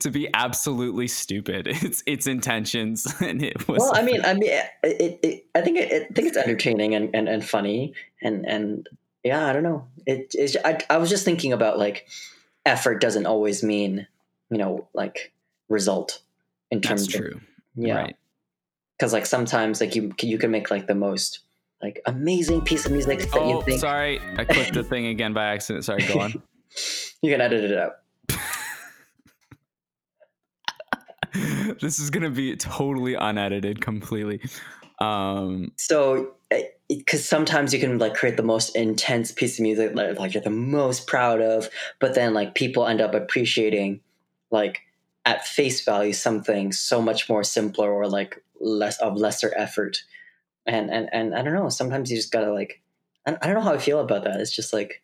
to be absolutely stupid. Its intentions. And it was, well, like, I mean, I think it's entertaining and funny and yeah, I don't know. I was just thinking about like effort doesn't always mean, you know, like result in terms that's of true. Yeah. Right. 'Cause like sometimes like you can make like the most like amazing piece of music that you think. Sorry. I clicked the thing again by accident. Sorry. Go on. You can edit it out. This is going to be totally unedited completely. So, because sometimes you can like create the most intense piece of music that like you're the most proud of, but then like people end up appreciating like at face value something so much more simpler or like less of lesser effort. And I don't know, sometimes you just gotta like, I don't know how I feel about that. It's just like,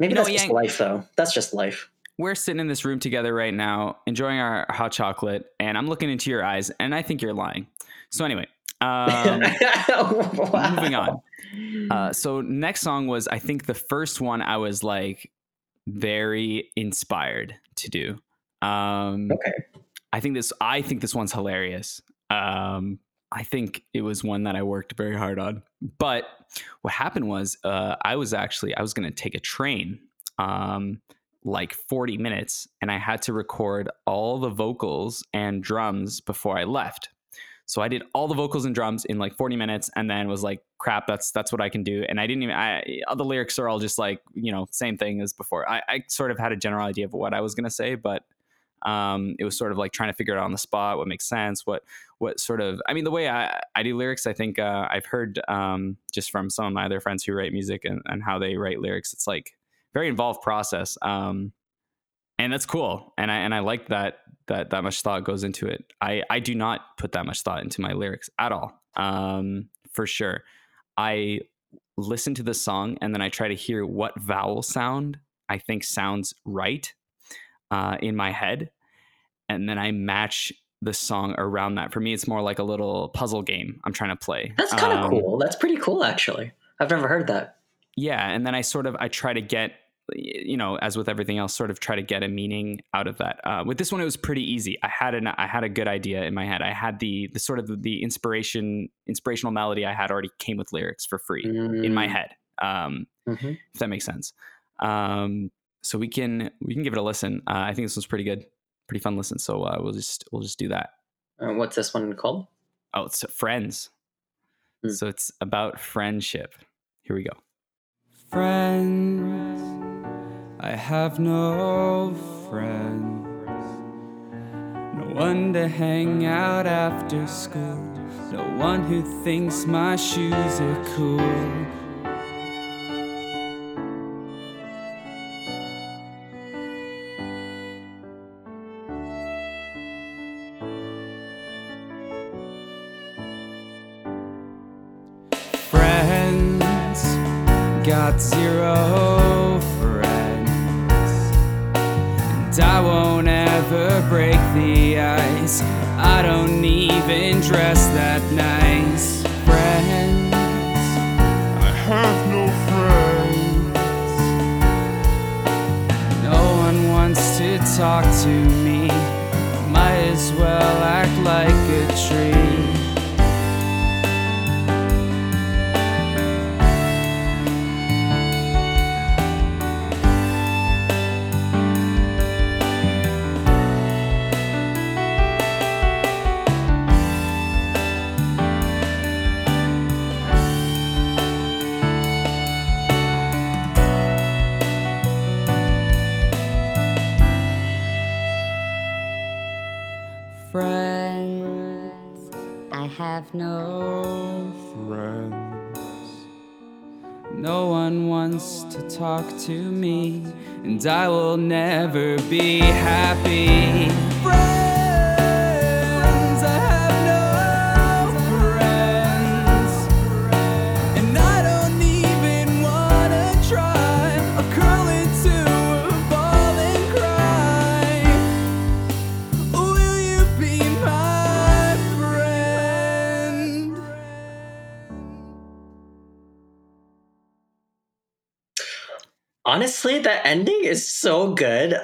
maybe that's just life though. That's just life. We're sitting in this room together right now, enjoying our hot chocolate, and I'm looking into your eyes and I think you're lying. So anyway, wow. Moving on. So next song was, I think the first one I was like very inspired to do. Okay. I think this one's hilarious. I think it was one that I worked very hard on. But what happened was I was going to take a train like 40 minutes and I had to record all the vocals and drums before I left. So I did all the vocals and drums in like 40 minutes and then was like, crap, that's what I can do. And I didn't even, all the lyrics are all just like, you know, same thing as before. I sort of had a general idea of what I was going to say, but it was sort of like trying to figure it out on the spot, what makes sense, what sort of, I mean, the way I do lyrics, I think I've heard just from some of my other friends who write music and how they write lyrics, it's like very involved process. And that's cool. And I like that much thought goes into it. I do not put that much thought into my lyrics at all. For sure. I listen to the song and then I try to hear what vowel sound I think sounds right in my head. And then I match the song around that. For me, it's more like a little puzzle game I'm trying to play. That's kind of cool. That's pretty cool, actually. I've never heard that. Yeah. And then I try to get, you know, as with everything else, sort of try to get a meaning out of that. With this one, it was pretty easy. I had a good idea in my head. I had the sort of the inspirational melody I had already came with lyrics for free in my head. If that makes sense. So we can give it a listen. I think this one's pretty good, pretty fun listen. So we'll just do that. What's this one called? Oh, it's Friends. So it's about friendship. Here we go. Friends, I have no friends. No one to hang out after school. No one who thinks my shoes are cool. Got zero friends, and I won't ever break the ice. I don't even dress that nice. Friends, I have no friends. No one wants to talk to me. Might as well act like a tree. Friends, I have no friends. No one wants to talk to me, and I will never be happy. Friends, I have no friends, and I don't even wanna try. I'll curl into a ball and cry. Ooh, honestly, the ending is so good.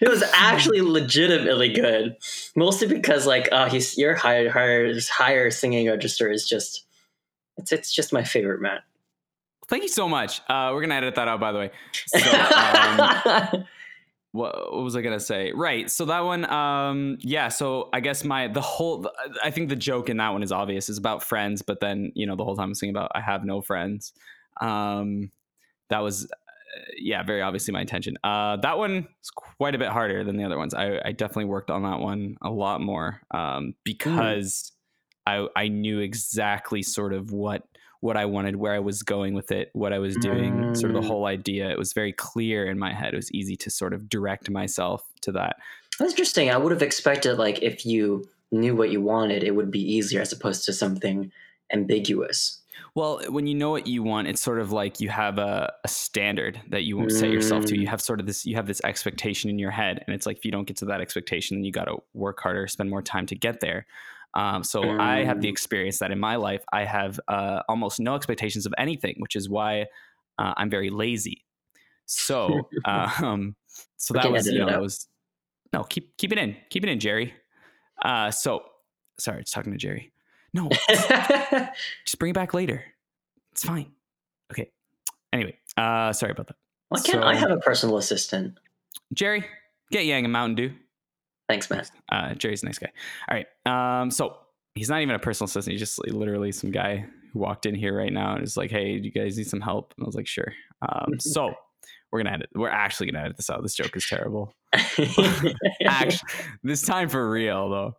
It was actually legitimately good, mostly because like your higher singing register is just it's just my favorite, Matt. Thank you so much. We're gonna edit that out, by the way. So, what was I gonna say? Right. So that one, yeah. So I guess I think the joke in that one is obvious. It's about friends, but then the whole time I'm singing about I have no friends. That was very obviously my intention. That one is quite a bit harder than the other ones. I definitely worked on that one a lot more because I knew exactly sort of what I wanted, where I was going with it, what I was doing, sort of the whole idea. It was very clear in my head. It was easy to sort of direct myself to that. That's interesting. I would have expected like if you knew what you wanted, it would be easier as opposed to something ambiguous. Well, when you know what you want, it's sort of like you have a standard that you won't set yourself to. You have sort of this expectation in your head. And it's like, if you don't get to that expectation, then you got to work harder, spend more time to get there. So I have the experience that in my life, I have almost no expectations of anything, which is why I'm very lazy. So, so that was, no, keep it in, Jerry. So sorry, it's talking to Jerry. No, just bring it back later. It's fine. Okay. Anyway, sorry about that. Why can't I have a personal assistant? Jerry, get Yang a Mountain Dew. Thanks, Matt. Jerry's a nice guy. All right. So he's not even a personal assistant. He's just literally some guy who walked in here right now and is like, hey, do you guys need some help? And I was like, sure. So we're going to edit. We're actually going to edit this out. This joke is terrible. Actually, this time for real, though.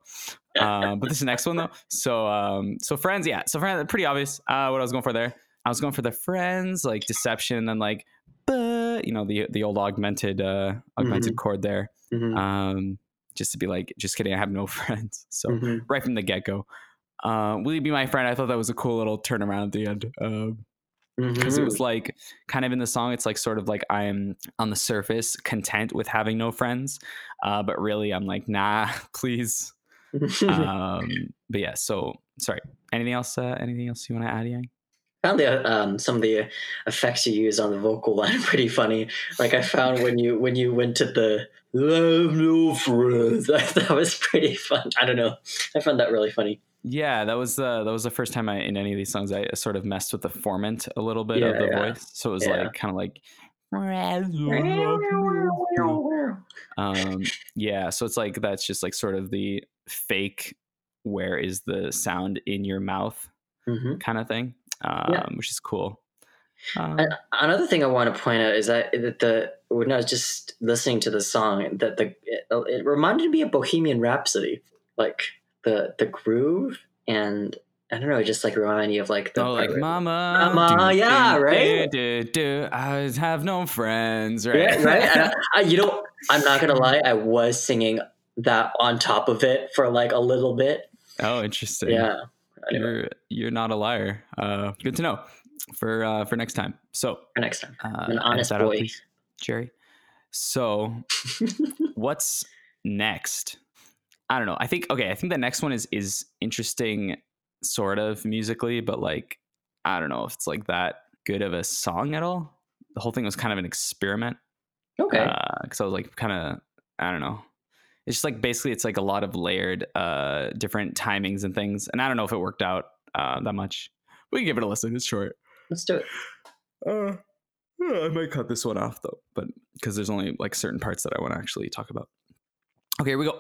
But this is the next one though. So friends, yeah. So friends, pretty obvious. What I was going for there. I was going for the friends, like deception and like, the old augmented chord there. Mm-hmm. Just to be like, just kidding, I have no friends. So right from the get go, will you be my friend? I thought that was a cool little turnaround at the end. Because it was like kind of in the song, it's like sort of like I'm on the surface content with having no friends, but really I'm like, nah, please. But yeah, so sorry. Anything else you want to add, Yang? I found some of the effects you use on the vocal line pretty funny. Like I found when you went to the love no friends, that was pretty fun. I don't know. I found that really funny. Yeah, that was the first time in any of these songs I sort of messed with the formant a little bit of the voice. So it was like kind of like. So it's like that's just like sort of the fake where is the sound in your mouth kind of thing, which is cool. Another thing I want to point out is that when I was just listening to the song, that it reminded me of Bohemian Rhapsody, like the groove and. I don't know, it just like reminded me of like the mama, right? I have no friends, right? Yeah, right. I'm not gonna lie, I was singing that on top of it for like a little bit. Oh, interesting. Yeah, you're not a liar. Good to know for next time. So for next time, an honest boy, Jerry. So what's next? I don't know. I think the next one is interesting. Sort of musically, but like I don't know if it's like that good of a song at all. The whole thing was kind of an experiment. Okay. Because I was like kind of I don't know. it's just like basically it's like a lot of layered different timings and things. And I don't know if it worked out that much. We can give it a listen. It's short. Let's do it. I might cut this one off though, but because there's only like certain parts that I want to actually talk about. Okay, here we go.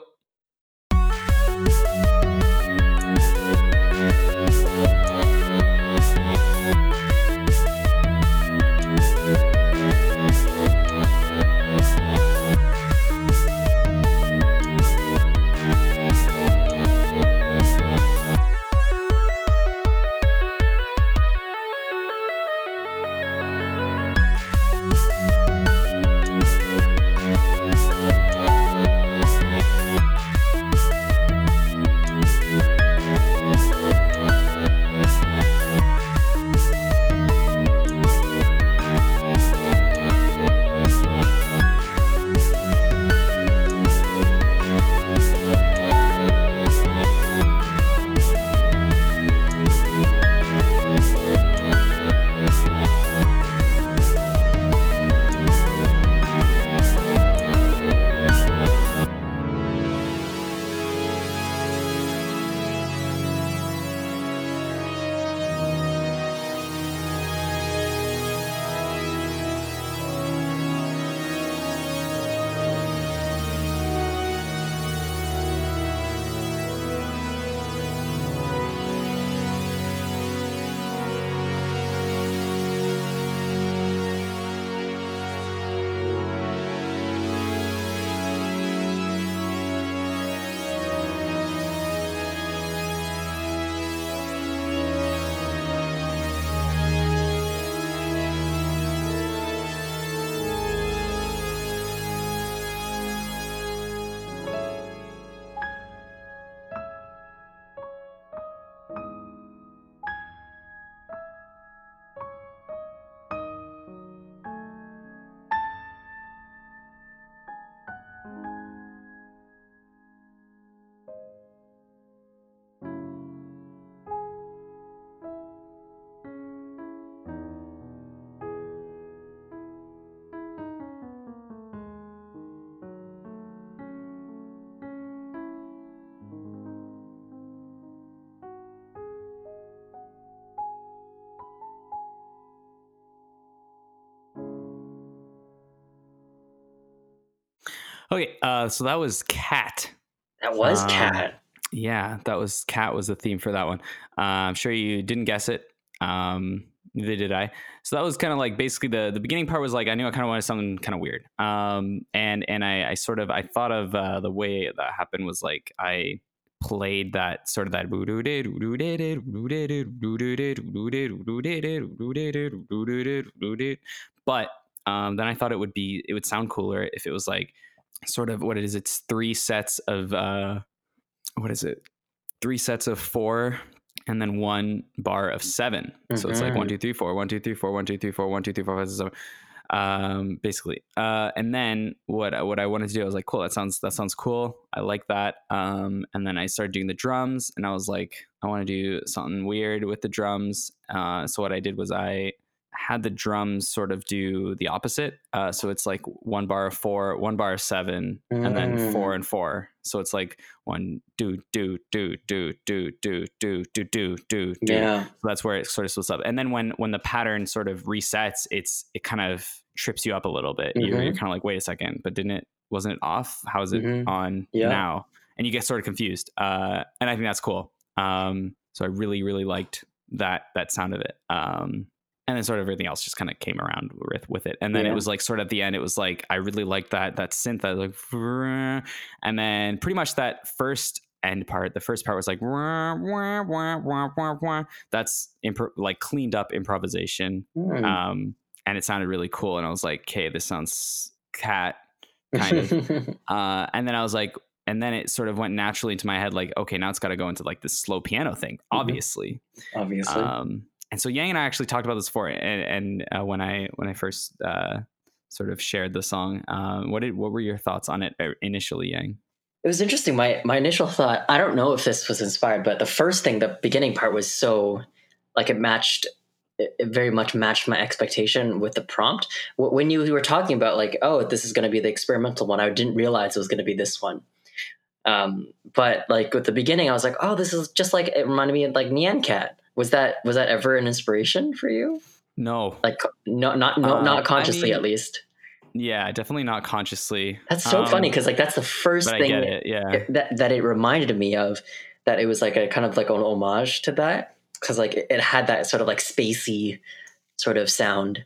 Okay, so that was Cat. That was Cat. Yeah, that was Cat was the theme for that one. I'm sure you didn't guess it. Neither did I. So that was kind of like basically the beginning part was like I knew I kind of wanted something kind of weird. And I thought of the way that happened was like I played that sort of that but then I thought it would sound cooler if it was like sort of what it is. It's three sets of three sets of four and then one bar of seven. Mm-hmm. So it's like 1 2 3 4 1 2 3 4 1 2 3 4 1 2 3 4 5 6 7 basically. And then what I wanted to do, I was like, cool, that sounds cool, I like that. And then I started doing the drums and I was like, I want to do something weird with the drums. So what I did was I had the drums sort of do the opposite. So it's like one bar of four, one bar of seven, and then 4 and 4. So it's like one do do do do do do do do do do. Yeah. So that's where it sort of splits up. And then when the pattern sort of resets, it kind of trips you up a little bit. Mm-hmm. You're kind of like, wait a second, but wasn't it off? How is it on now? And you get sort of confused. And I think that's cool. So I really, really liked that sound of it. And then sort of everything else just kind of came around with it. And then it was like sort of at the end, it was like, I really liked that synth. I was like, and then pretty much that first end part, the first part was like, that's like cleaned up improvisation. Mm. And it sounded really cool. And I was like, okay, this sounds Cat kind of. And then I was like, and then it sort of went naturally into my head, like, okay, now it's got to go into like this slow piano thing, obviously. Mm-hmm. Obviously. And so Yang and I actually talked about this before, and when I first sort of shared the song, what were your thoughts on it initially, Yang? It was interesting. My initial thought, I don't know if this was inspired, but the first thing, the beginning part was so like it very much matched my expectation with the prompt. When you were talking about like, oh, this is going to be the experimental one, I didn't realize it was going to be this one. But like at the beginning, I was like, oh, this is just like, it reminded me of like Nyan Cat. Was that ever an inspiration for you? No, like not consciously, I mean, at least. Yeah, definitely not consciously. That's so funny because like that's the first thing that it reminded me of, that it was like a kind of like an homage to that, because like it had that sort of like spacey sort of sound.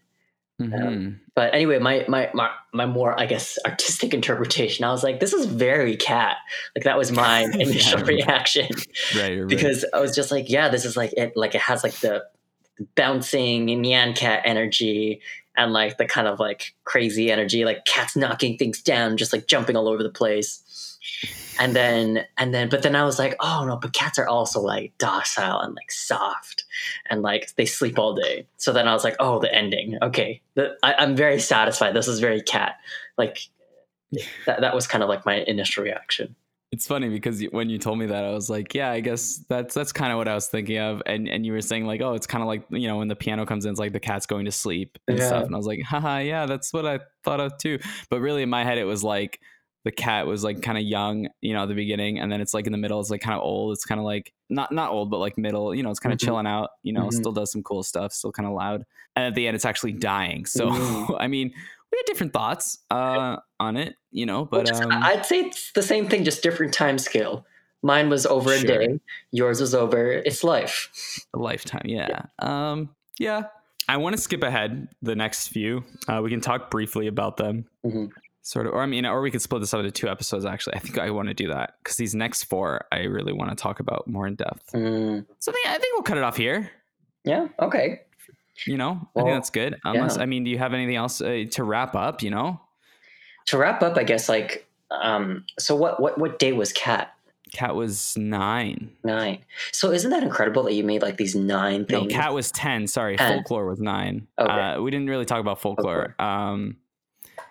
Mm-hmm. But anyway, my more, I guess, artistic interpretation, I was like, this is very Cat. Like that was my initial reaction. Right. Because I was just like, yeah, this is like it. Like it has like the bouncing Nyan Cat energy and like the kind of like crazy energy, like cats knocking things down, just like jumping all over the place. But then I was like, oh no, but cats are also like docile and like soft and like they sleep all day. So then I was like, oh, the ending. Okay. I'm very satisfied. This is very Cat. Like that was kind of like my initial reaction. It's funny because when you told me that, I was like, yeah, I guess that's kind of what I was thinking of. And you were saying like, oh, it's kind of like, you know, when the piano comes in, it's like the cat's going to sleep and stuff. And I was like, haha, yeah, that's what I thought of too. But really in my head, it was like, the cat was like kind of young, you know, at the beginning, and then it's like in the middle, it's like kind of old. It's kind of like not old, but like middle, you know, it's kind of chilling out, you know, still does some cool stuff, still kind of loud. And at the end, it's actually dying. So, I mean, we had different thoughts on it, you know, but I'd say it's the same thing, just different time scale. Mine was over a day. Yours was over. It's life. A lifetime. Yeah. Yeah. I want to skip ahead the next few. We can talk briefly about them. Mm-hmm. Sort of, or we could split this up into two episodes, actually. I think I want to do that because these next four I really want to talk about more in depth. So I think we'll cut it off here. Yeah, okay. You know, well, I think that's good. Unless, do you have anything else to wrap up, you know? To wrap up, I guess, like, so what day was Cat? Cat was 9. 9. So isn't that incredible that you made like these 9 things? No, Cat was 10. Sorry, 10. Folklore was 9. Okay. We didn't really talk about folklore.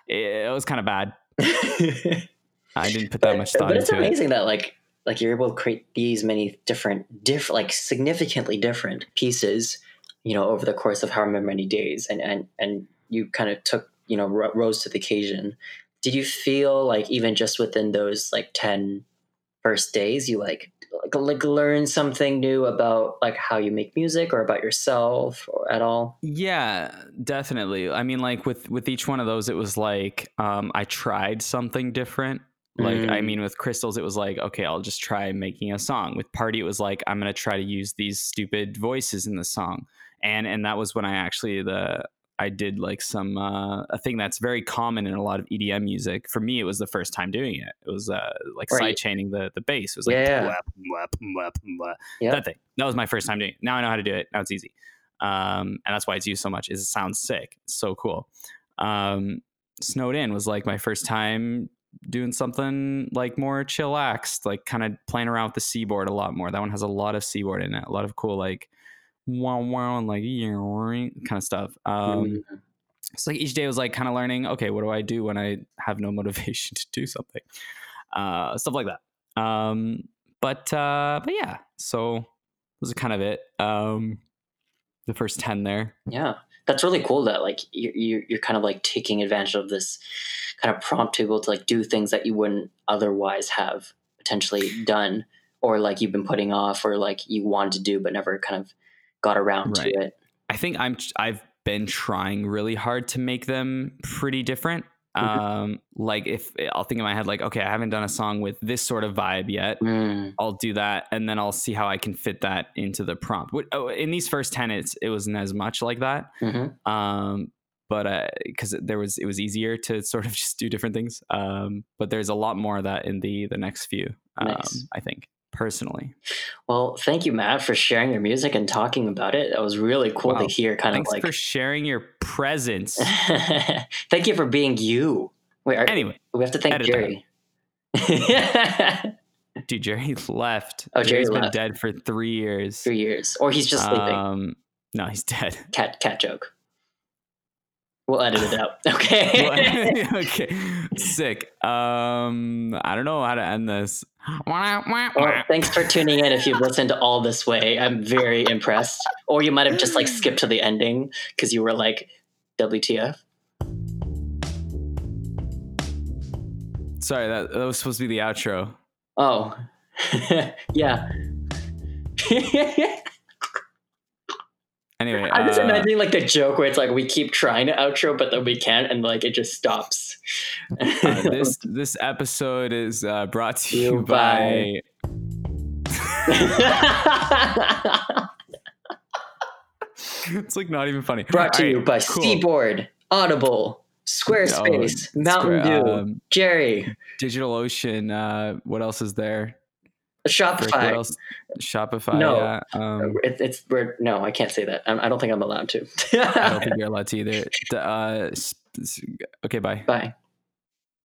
It was kind of bad. I didn't put that much thought into it. But it's amazing that like you're able to create these many different, like significantly different pieces, you know, over the course of however many days, and you kind of took, you know, rose to the occasion. Did you feel like even just within those like 10 first days, you like learn something new about like how you make music or about yourself or at all? Yeah, definitely. I mean, like with each one of those, it was like, I tried something different. Like, I mean, with Crystals, it was like, okay, I'll just try making a song. With Party, it was like, I'm going to try to use these stupid voices in the song. And that was when I actually, I did like some, a thing that's very common in a lot of EDM music. For me, it was the first time doing it. It was like sidechaining the bass. It was like, that thing. That was my first time doing it. Now I know how to do it. Now it's easy. And that's why it's used so much, is it sounds sick. It's so cool. Snowed In was like my first time doing something like more chillaxed, like kind of playing around with the Seaboard a lot more. That one has a lot of Seaboard in it. A lot of cool, like, wow and like kind of stuff. It's like each day was like kind of learning, okay, what do I do when I have no motivation to do something, stuff like that. But yeah, so those are kind of it. The first 10 there. Yeah, that's really cool that like you're kind of like taking advantage of this kind of prompt to be able to like do things that you wouldn't otherwise have potentially done, or like you've been putting off, or like you wanted to do but never kind of got around to it. I think I've been trying really hard to make them pretty different. Like if I'll think in my head, like, okay, I haven't done a song with this sort of vibe yet. I'll do that. And then I'll see how I can fit that into the prompt. In these first 10, it wasn't as much like that. But because it was easier to sort of just do different things. But there's a lot more of that in the next few, nice. I think. Personally. Well, thank you, Matt, for sharing your music and talking about it. That was really cool to hear. Thanks for sharing your presence. Thank you for being you. Wait, anyway, we have to thank Jerry. Dude, Jerry left. Oh, Jerry's left. Been dead for 3 years. 3 years, or he's just sleeping. No, he's dead. Cat joke. We'll edit it out. Okay. Okay. Sick. I don't know how to end this. Well, thanks for tuning in. If you've listened all this way, I'm very impressed. Or you might have just like skipped to the ending because you were like, WTF. Sorry, that was supposed to be the outro. Oh, yeah. Anyway, I'm just imagining like the joke where it's like we keep trying to outro, but then we can't, and like it just stops. This episode is brought to you by. It's like not even funny. Brought to you by Seaboard, Audible, Squarespace, Mountain Dew, Jerry, DigitalOcean. What else is there? Shopify. No, yeah. I can't say that. I don't think I'm allowed to. I don't think you're allowed to either. Okay, bye. Bye.